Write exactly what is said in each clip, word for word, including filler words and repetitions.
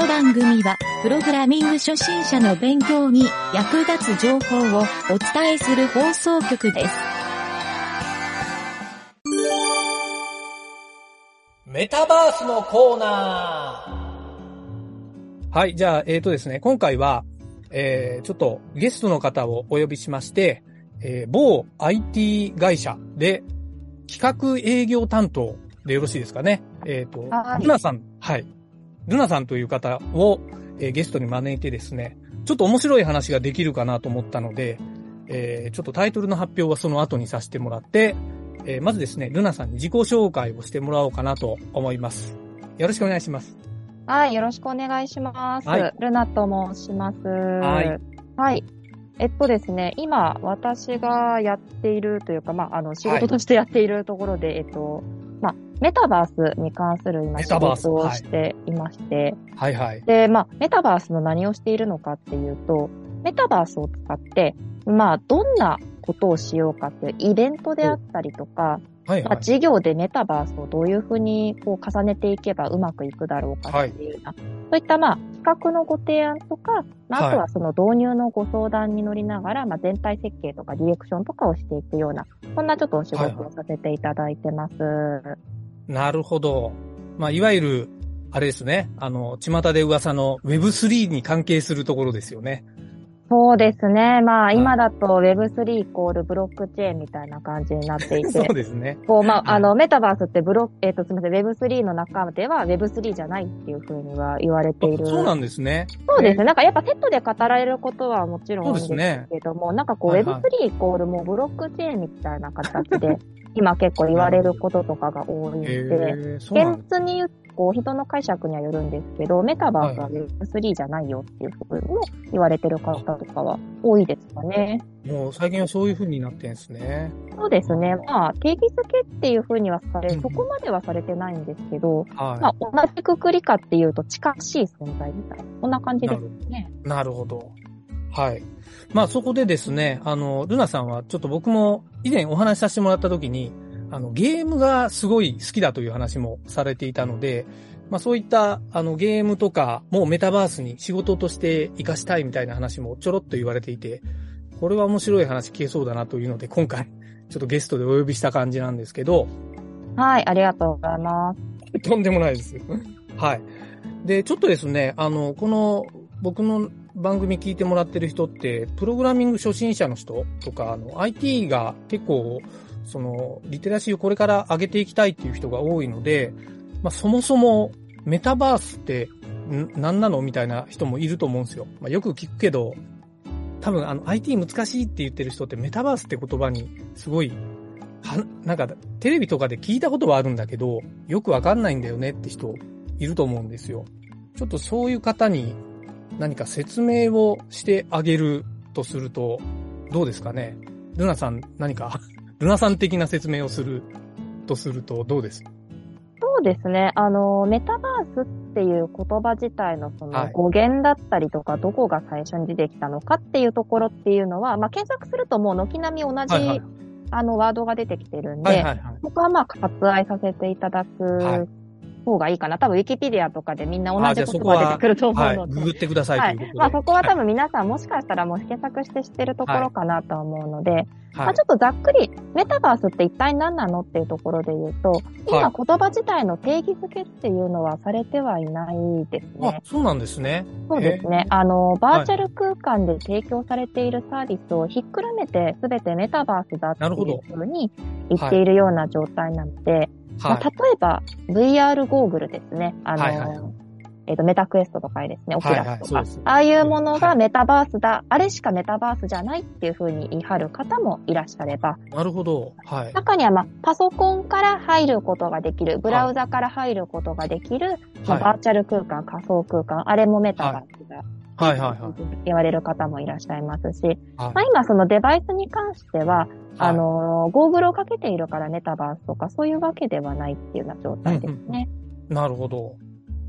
の番組はプログラミング初心者の勉強に役立つ情報をお伝えする放送局です。メタバースのコーナー。はい、じゃあえーとですね、今回は、えー、ちょっとゲストの方をお呼びしまして、えー、某 アイティー 会社で企画営業担当でよろしいですかね。えっと、ルナさん、はい。ルナさんという方を、えー、ゲストに招いてですね、ちょっと面白い話ができるかなと思ったので、えー、ちょっとタイトルの発表はその後にさせてもらって、えー、まずですね、ルナさんに自己紹介をしてもらおうかなと思います。よろしくお願いします。はい、よろしくお願いします。はい、ルナと申します。はい。はい。えっとですね、今、私がやっているというか、まあ、あの、仕事としてやっているところで、はい、えっと、まあ、メタバースに関する今仕事をしていまして、はい、はいはい。で、まあ、メタバースの何をしているのかっていうと、メタバースを使って、まあ、どんなことをしようかっていうイベントであったりとか、はいはい、まあ、事業でメタバースをどういうふうにこう重ねていけばうまくいくだろうかっていうような、はい、そういったまあ企画のご提案とか、まあ、あとはその導入のご相談に乗りながら、はい、まあ、全体設計とかディレクションとかをしていくような、そんなちょっとお仕事をさせていただいてます。はいはい、なるほど。まあ、いわゆる、あれですね、あの、巷で噂の ウェブスリー に関係するところですよね。そうですね。まあ、今だと ウェブスリー イコールブロックチェーンみたいな感じになっていて。そうですね。こう、まあ、あの、メタバースってブロック、えっと、すみません、ウェブスリー の中では ウェブスリー じゃないっていうふうには言われている。そうなんですね。そうですね。なんかやっぱセットで語られることはもちろんですけども、ね、なんかこう ウェブスリー イコールもうブロックチェーンみたいな形で、今結構言われることとかが多いので、現実に言うと、こう人の解釈にはよるんですけど、メタバースは ウェブスリー じゃないよっていうふうにも言われてる方とかは多いですかね。もう最近はそういうふうになってるんですね。そうですね。まあ定義付けっていうふうにはされ、そこまではされてないんですけど、うん、まあ同じくくりかっていうと近しい存在みたいな、こんな感じですね。なるほど。はい。まあそこでですね、あのルナさんはちょっと僕も以前お話しさせてもらったときに。あの、ゲームがすごい好きだという話もされていたので、まあそういった、あの、ゲームとか、もうメタバースに仕事として活かしたいみたいな話もちょろっと言われていて、これは面白い話消えそうだなというので、今回、ちょっとゲストでお呼びした感じなんですけど。はい、ありがとうございます。とんでもないです。はい。で、ちょっとですね、あの、この、僕の番組聞いてもらってる人って、プログラミング初心者の人とか、あの、アイティー が結構、そのリテラシーをこれから上げていきたいっていう人が多いので、まあそもそもメタバースって何なのみたいな人もいると思うんですよ。まあよく聞くけど、多分あの アイティー 難しいって言ってる人ってメタバースって言葉にすごいはなんかテレビとかで聞いたことはあるんだけど、よくわかんないんだよねって人いると思うんですよ。ちょっとそういう方に何か説明をしてあげるとするとどうですかね。ルナさん何か。ルナさん的な説明をするとするとどうです？そうですね。あの、メタバースっていう言葉自体のその語源だったりとか、はい、どこが最初に出てきたのかっていうところっていうのは、まあ、検索するともう軒並み同じ、はいはい、あのワードが出てきてるんで、はいはいはい、僕はまあ割愛させていただく、はい方がいいかな。多分ウィキペディアとかでみんな同じ言葉出てくると思うので、はい、ググってください、はい、ということで、まあそこは多分皆さんもしかしたらもう検索して知ってるところかなと思うので、はい、まあちょっとざっくりメタバースって一体何なのっていうところで言うと、今言葉自体の定義付けっていうのはされてはいないですね。はい、あ、そうなんですね。そうですね。あのバーチャル空間で提供されているサービスをひっくるめてすべてメタバースだっていうふうに言っているような状態なので。はいまあ、例えば ブイアール ゴーグルですね。あの、はいはいはい、えっ、ー、とメタクエストとかですね、オキュラスとか、はいはいね、ああいうものがメタバースだ、はい、あれしかメタバースじゃないっていう風に言い張る方もいらっしゃれば、なるほど。はい。中にはまあパソコンから入ることができる、ブラウザから入ることができる、はいまあ、バーチャル空間、仮想空間、あれもメタバースだ。はいはいはいはい。言われる方もいらっしゃいますし、はい、まあ今そのデバイスに関しては、はい、あの、ゴーグルをかけているからメタバースとかそういうわけではないっていうような状態ですね。うんうん、なるほど。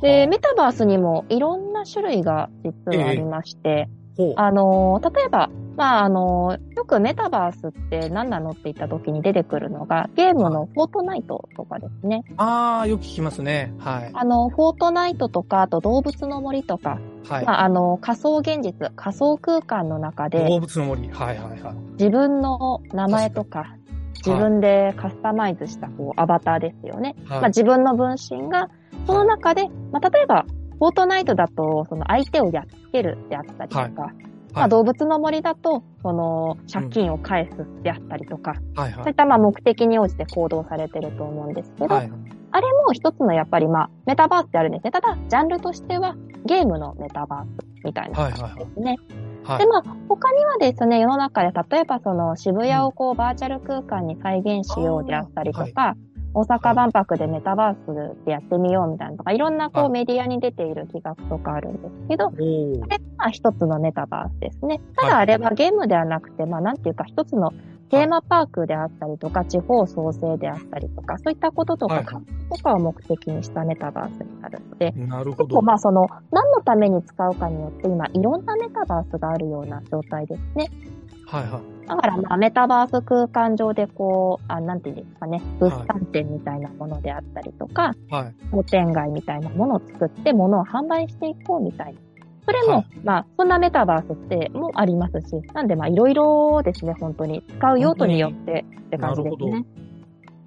で、メタバースにもいろんな種類が実はありまして、えーあの例えば、まあ、あのよくメタバースって何なのって言った時に出てくるのがゲームのフォートナイトとかですね。ああ、よく聞きますね。はい。あのフォートナイトとか、あと動物の森とか、はい、まあ、あの仮想現実、仮想空間の中で動物の森、はいはいはい。自分の名前とか自分でカスタマイズしたこうアバターですよね。はい、まあ、自分の分身がその中で、まあ、例えばフォートナイトだとその相手をやっつけるであったりとか、はいはい、まあ、動物の森だとその借金を返すであったりとか、うん、はいはい、そういったまあ目的に応じて行動されてると思うんですけど、はいはい、あれも一つのやっぱりまあメタバースであるんですね。ただジャンルとしてはゲームのメタバースみたいな感じですね。はいはいはい、でまあ、他にはですね、世の中で例えばその渋谷をこうバーチャル空間に再現しようであったりとか、大阪万博でメタバースでやってみようみたいなとか、いろんなこうメディアに出ている企画とかあるんですけど、それが一つのメタバースですね。ただあれはゲームではなくて、まあなんていうか一つのテーマパークであったりとか、地方創生であったりとか、そういったこととか、活動とかを目的にしたメタバースになるので、なるほど。結構まあその、何のために使うかによって今、いろんなメタバースがあるような状態ですね。はいはい。だからまあメタバース空間上でこう、あ、なんていうんですかね、物産展みたいなものであったりとか、はい、商店街みたいなものを作って、物を販売していこうみたいな。それも、はい、まあ、そんなメタバースってもありますし、なんでまあ、いろいろですね、本当に。使う用途によってって感じですね。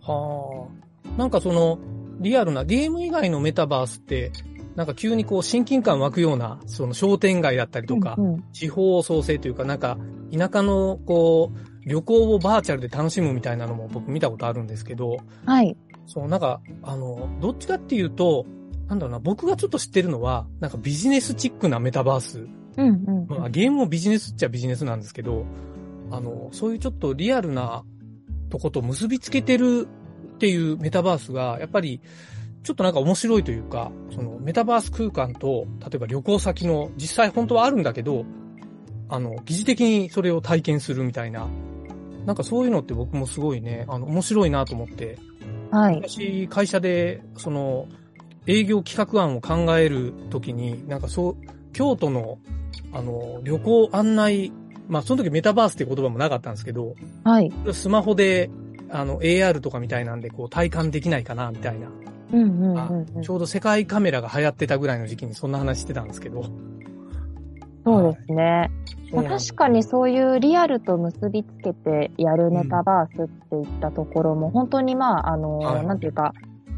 はあ。なんかその、リアルな、ゲーム以外のメタバースって、なんか急にこう、親近感湧くような、その商店街だったりとか、うんうん、地方創生というか、なんか、田舎のこう、旅行をバーチャルで楽しむみたいなのも僕見たことあるんですけど、はい。そう、なんか、あの、どっちかっていうと、なんだろうな、僕がちょっと知ってるのは、なんかビジネスチックなメタバース。うんうん、うん。まあ、ゲームもビジネスっちゃビジネスなんですけど、あの、そういうちょっとリアルなとこと結びつけてるっていうメタバースが、やっぱり、ちょっとなんか面白いというか、そのメタバース空間と、例えば旅行先の、実際本当はあるんだけど、あの、疑似的にそれを体験するみたいな、なんかそういうのって僕もすごいね、あの、面白いなと思って。はい。私、会社で、その、営業企画案を考えるときに、なんかそう、京都の、あの、旅行案内、まあその時メタバースっていう言葉もなかったんですけど、はい。スマホで、あの、エーアール とかみたいなんで、こう、体感できないかな、みたいな。うんうんうん、うん。ちょうど世界カメラが流行ってたぐらいの時期にそんな話してたんですけど。そうですね。はい、まあ、確かにそういうリアルと結びつけてやるメタバースっていったところも、うん、本当にまあ、あの、はい、なんていうか、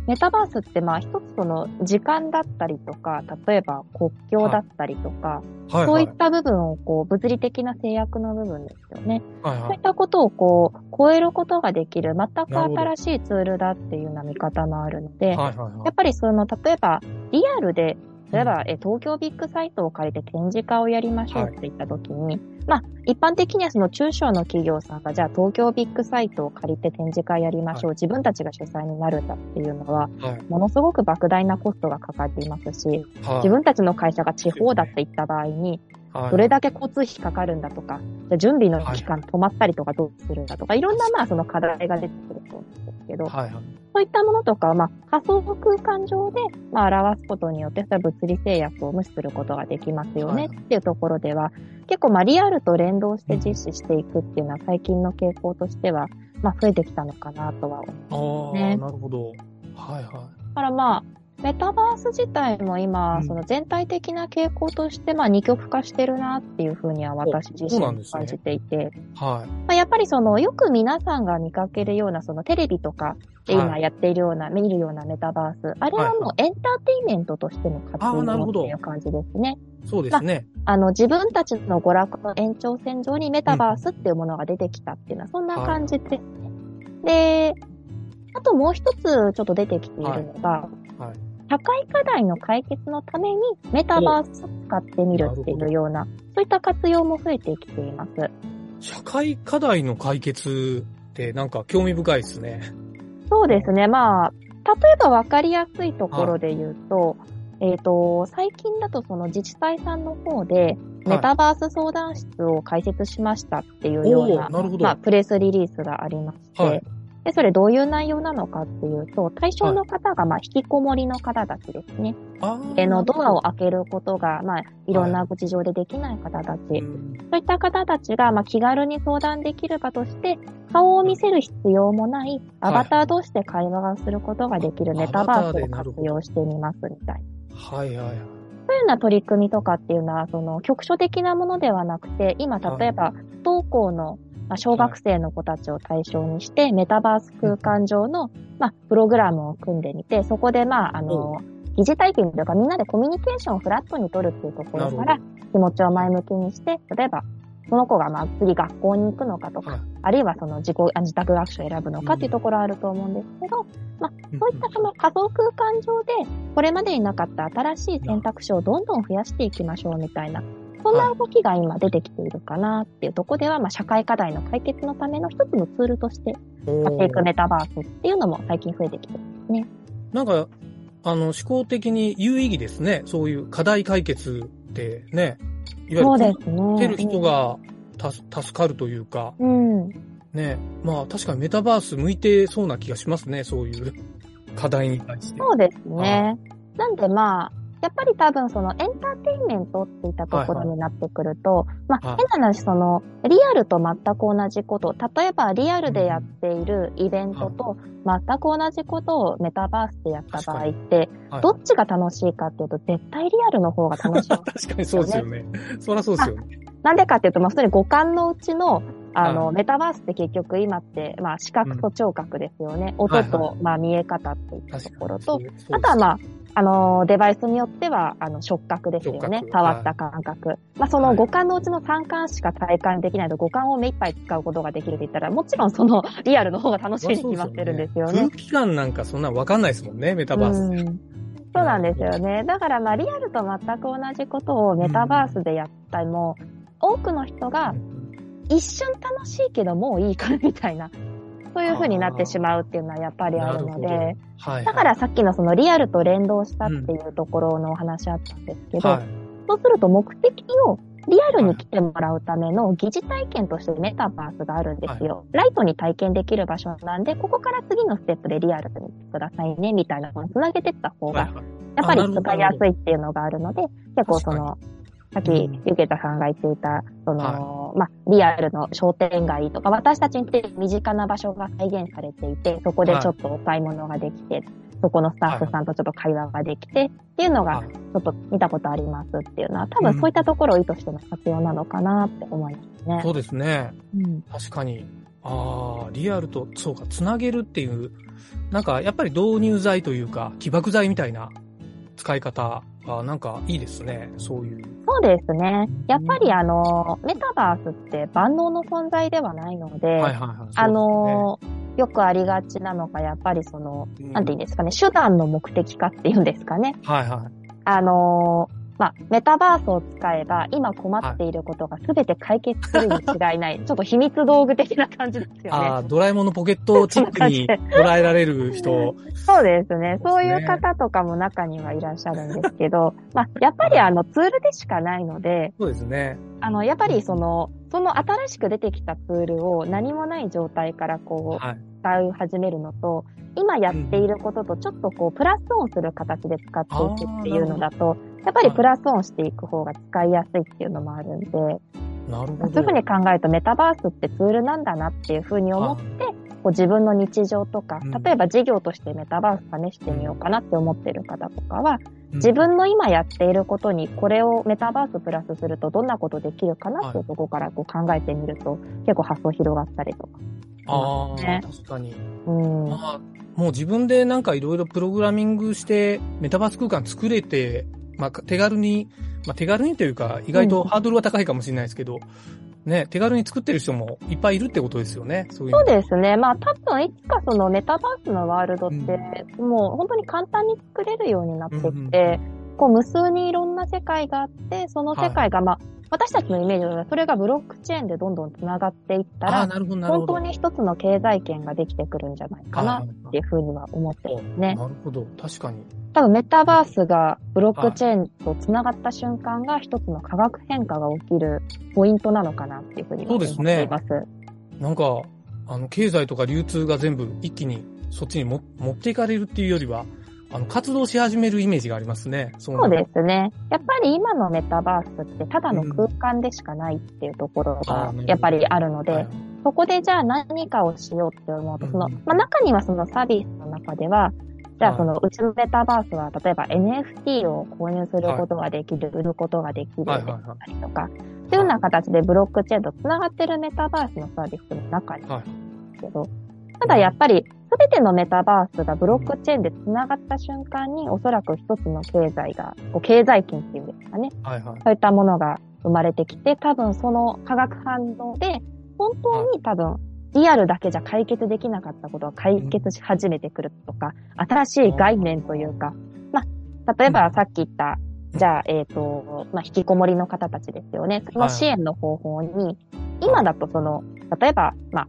メタバースってまあ一つその時間だったりとか、例えば国境だったりとか、はいはいはい、そういった部分をこう物理的な制約の部分ですよね、はいはい。そういったことをこう超えることができる全く新しいツールだっていうような見方もあるので、はいはいはい、やっぱりその例えばリアルで、例えば、え、東京ビッグサイトを借りて展示会をやりましょうっていったときに、はい、まあ、一般的にはその中小の企業さんが、じゃあ東京ビッグサイトを借りて展示会やりましょう、はい、自分たちが主催になるんだっていうのは、はい、ものすごく莫大なコストがかかっていますし、はい、自分たちの会社が地方だって言った場合に、はい、どれだけ交通費かかるんだとか、じゃ準備の期間止まったりとかどうするんだとか、はい、いろんなまあその課題が出てくると思うんですけど、はいはい、そういったものとかは、まあ、仮想空間上で、まあ、表すことによって、それは物理制約を無視することができますよねっていうところでは、結構、まあ、リアルと連動して実施していくっていうのは、最近の傾向としては、まあ、増えてきたのかなとは思いますね。ああ、なるほど。はいはい。だからまあ、メタバース自体も今、うん、その全体的な傾向として、まあ、二極化してるなっていうふうには私自身も感じていて、ね、はい、まあ、やっぱりその、よく皆さんが見かけるような、そのテレビとか、今やっているような、はい、見るようなメタバース、あれはもうエンターテインメントとしての活用のっていう感じですね。そうですね、まあ。あの、自分たちの娯楽の延長線上にメタバースっていうものが出てきたっていうのは、そんな感じですね、はい。で、あともう一つちょっと出てきているのが、はいはい、社会課題の解決のためにメタバースを使ってみるっていうような、そういった活用も増えてきています。社会課題の解決ってなんか興味深いですね。そうですね。まあ、例えば分かりやすいところで言うと、はい、えっと、最近だとその自治体さんの方で、メタバース相談室を開設しましたっていうような、はい、なるほど、まあ、プレスリリースがありまして、はい、でそれどういう内容なのかっていうと、対象の方がまあ引きこもりの方たちですね。はい、家のドアを開けることがまあいろんな事情でできない方たち、はい、そういった方たちがまあ気軽に相談できる場として顔を見せる必要もないアバター同士で会話をすることができるメタバースを活用してみますみたいな。はいはいはい。そういうような取り組みとかっていうのは、その局所的なものではなくて、今例えば不登校の小学生の子たちを対象にして、はい、メタバース空間上の、まあ、プログラムを組んでみて、そこでまあ、あの、疑似体験というか、みんなでコミュニケーションをフラットに取るっていうところから、気持ちを前向きにして、例えば、その子がまあ次学校に行くのかとか、はい、あるいはその自己、自宅学習を選ぶのかっていうところあると思うんですけど、まあそういったその仮想空間上でこれまでになかった新しい選択肢をどんどん増やしていきましょうみたいな、そんな動きが今出てきているかなっていうところでは、まあ社会課題の解決のための一つのツールとしてやっていくメタバースっていうのも最近増えてきてるんですね。なんか、あの、思考的に有意義ですね。そういう課題解決ってね。いわゆる困ってる人がた、ね、助かるというか、うん、ね、まあ確かにメタバース向いてそうな気がしますね、そういう課題に対して。そうですね。なんでまあ、やっぱり多分そのエンターテインメントっていったところになってくると、はいはい、まあ変な話、そのリアルと全く同じこと、例えばリアルでやっているイベントと全く同じことをメタバースでやった場合って、はい、どっちが楽しいかっていうと絶対リアルの方が楽しい、ね。確かにそうですよね。そりゃそうですよね。なんでかっていうと、まあそれ五感のうちのあの、メタバースって結局今って、まあ視覚と聴覚ですよね。うん、音と、はいはい、まあ見え方っていったところと、あとはまあ、あの、デバイスによっては、あの、触覚ですよね。触った感覚。はい、まあ、その五感のうちの三感しか体感できないと、五感を目いっぱい使うことができるって言ったら、もちろんそのリアルの方が楽しみに決まってるんですよね。空気感なんかそんなわかんないですもんね、メタバースで。うん、そうなんですよね。だからまあ、リアルと全く同じことをメタバースでやったりも、多くの人が一瞬楽しいけどもういいからみたいな。そういう風になってしまうっていうのはやっぱりあるので、はいはい、だからさっきのそのリアルと連動したっていうところのお話あったんですけど、うんはい、そうすると目的をリアルに来てもらうための疑似体験としてメタバースがあるんですよ、はい、ライトに体験できる場所なんで、ここから次のステップでリアルにくださいねみたいなのをつなげていった方がやっぱり使いやすいっていうのがあるので、結構そのさっき、ゆけたさんが言っていた、その、はい、まあ、リアルの商店街とか、私たちにとって身近な場所が再現されていて、そこでちょっとお買い物ができて、はい、そこのスタッフさんとちょっと会話ができて、はい、っていうのが、ちょっと見たことありますっていうのは、多分そういったところを意図しての活用なのかなって思いますね。うん、そうですね。うん、確かに。ああ、リアルと、そうか、つなげるっていう、なんか、やっぱり導入剤というか、起爆剤みたいな使い方。あ、なんかいいですね。そういう。そうですね。やっぱりあの、メタバースって万能の存在ではないので、はいはいはい、そうですね、あの、よくありがちなのが、やっぱりその、うん、なんて言うんですかね、手段の目的化っていうんですかね。はいはい。あの、まあ、メタバースを使えば、今困っていることが全て解決するに違いない、はい、ちょっと秘密道具的な感じですよね。ああ、ドラえもんのポケットチップに捉えられる人。そうですね。そういう方とかも中にはいらっしゃるんですけど、まあ、やっぱりあのツールでしかないので、そうですね。あの、やっぱりその、その新しく出てきたツールを何もない状態からこう、はい、使い始めるのと、今やっていることとちょっとこう、プラスオンする形で使っていくっていうのだと、やっぱりプラスオンしていく方が使いやすいっていうのもあるんで、なるほど。そういうふうに考えるとメタバースってツールなんだなっていうふうに思って、こう自分の日常とか、例えば事業としてメタバース試してみようかなって思ってる方とかは、自分の今やっていることにこれをメタバースプラスするとどんなことできるかなっていうところからこう考えてみると、結構発想広がったりとか。ああ、確かに。うん。まあ、もう自分でなんかいろいろプログラミングしてメタバース空間作れて、まあ、手軽に、まあ、手軽にというか、意外とハードルは高いかもしれないですけど、うん、ね、手軽に作ってる人もいっぱいいるってことですよね。そういう。そうですね。まあ、多分、いつかそのメタバースのワールドって、うん、もう本当に簡単に作れるようになってきて、うんうんうん、こう、無数にいろんな世界があって、その世界が、まあ、はい、私たちのイメージでは、それがブロックチェーンでどんどん繋がっていったら、本当に一つの経済圏ができてくるんじゃないかなっていうふうには思ってますね。なるほど。確かに。多分メタバースがブロックチェーンと繋がった瞬間が一つの化学変化が起きるポイントなのかなっていうふうに思っています。そうですね。なんか、あの経済とか流通が全部一気にそっちにも持っていかれるっていうよりは、あの活動し始めるイメージがありますね。そう、そうですね。やっぱり今のメタバースってただの空間でしかないっていうところがやっぱりあるので、うんね、そこでじゃあ何かをしようって思うと、その、うんまあ、中にはそのサービスの中では、じゃあそのうちのメタバースは例えば エヌエフティー を購入することができる、はい、売ることができるであったりとか、はいはいはい、っていうような形でブロックチェーンとつながってるメタバースのサービスの中に、はい、けど、ただやっぱり全てのメタバースがブロックチェーンでつながった瞬間に、おそらく一つの経済がこう経済圏っていうんですかね、はいはい、そういったものが生まれてきて、多分その化学反応で本当に多分リアルだけじゃ解決できなかったことは解決し始めてくるとか、うん、新しい概念というか、まあ、例えばさっき言った、うん、じゃあ、えっと、まあ、引きこもりの方たちですよね。その支援の方法に、はい、今だとその、例えば、まあ、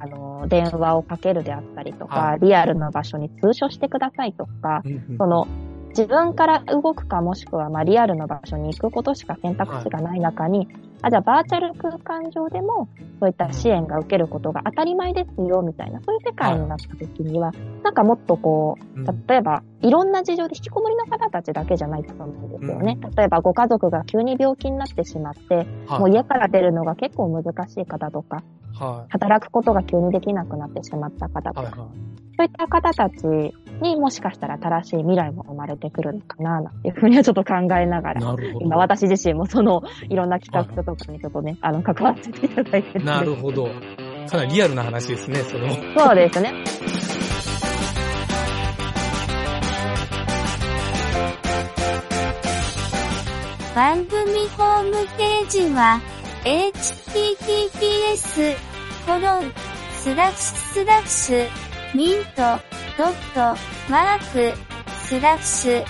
あの、電話をかけるであったりとか、はい、リアルな場所に通所してくださいとか、うん、その、自分から動くかもしくは、まあ、リアルな場所に行くことしか選択肢がない中に、はい、あ、じゃあバーチャル空間上でもそういった支援が受けることが当たり前ですよみたいな、そういう世界になった時には、なんかもっとこう、例えばいろんな事情で引きこもりの方たちだけじゃないと思うんですよね。例えばご家族が急に病気になってしまって、もう家から出るのが結構難しい方とか、働くことが急にできなくなってしまった方とか、そういった方たちにもしかしたら新しい未来も生まれてくるのかなっていうふうにはちょっと考えながら、今私自身もそのいろんな企画とかにちょっとね、あの関わっていただいてる。なるほど。かなりリアルな話ですね、それも。そうですね。番組ホームページは エイチティーティーピーエスコロンスラッシュスラッシュミントドットマークスラッシュ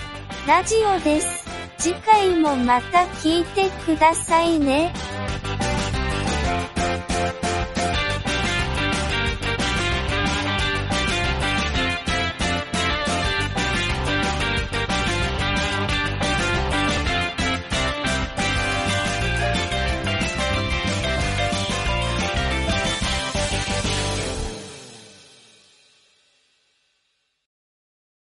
ラジオです。次回もまた聞いてくださいね。